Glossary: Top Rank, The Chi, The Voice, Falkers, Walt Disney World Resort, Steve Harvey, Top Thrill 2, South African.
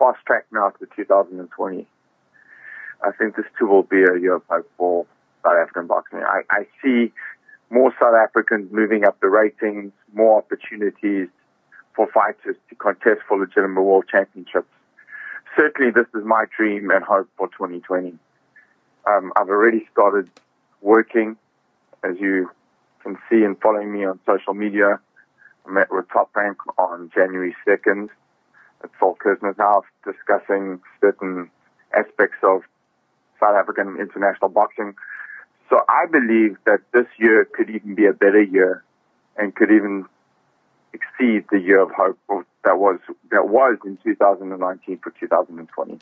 fast track now to 2020. I think this too will be a year of hope for South African boxing. I see more South Africans moving up the ratings, more opportunities for fighters to contest for legitimate world championships. Certainly, this is my dream and hope for 2020. I've already started working, as you can see in following me on social media. I met with Top Rank on January 2nd at Falkers' house, discussing certain aspects of South African international boxing. So I believe that this year could even be a better year and could even exceed the year of hope that was in 2019 for 2020.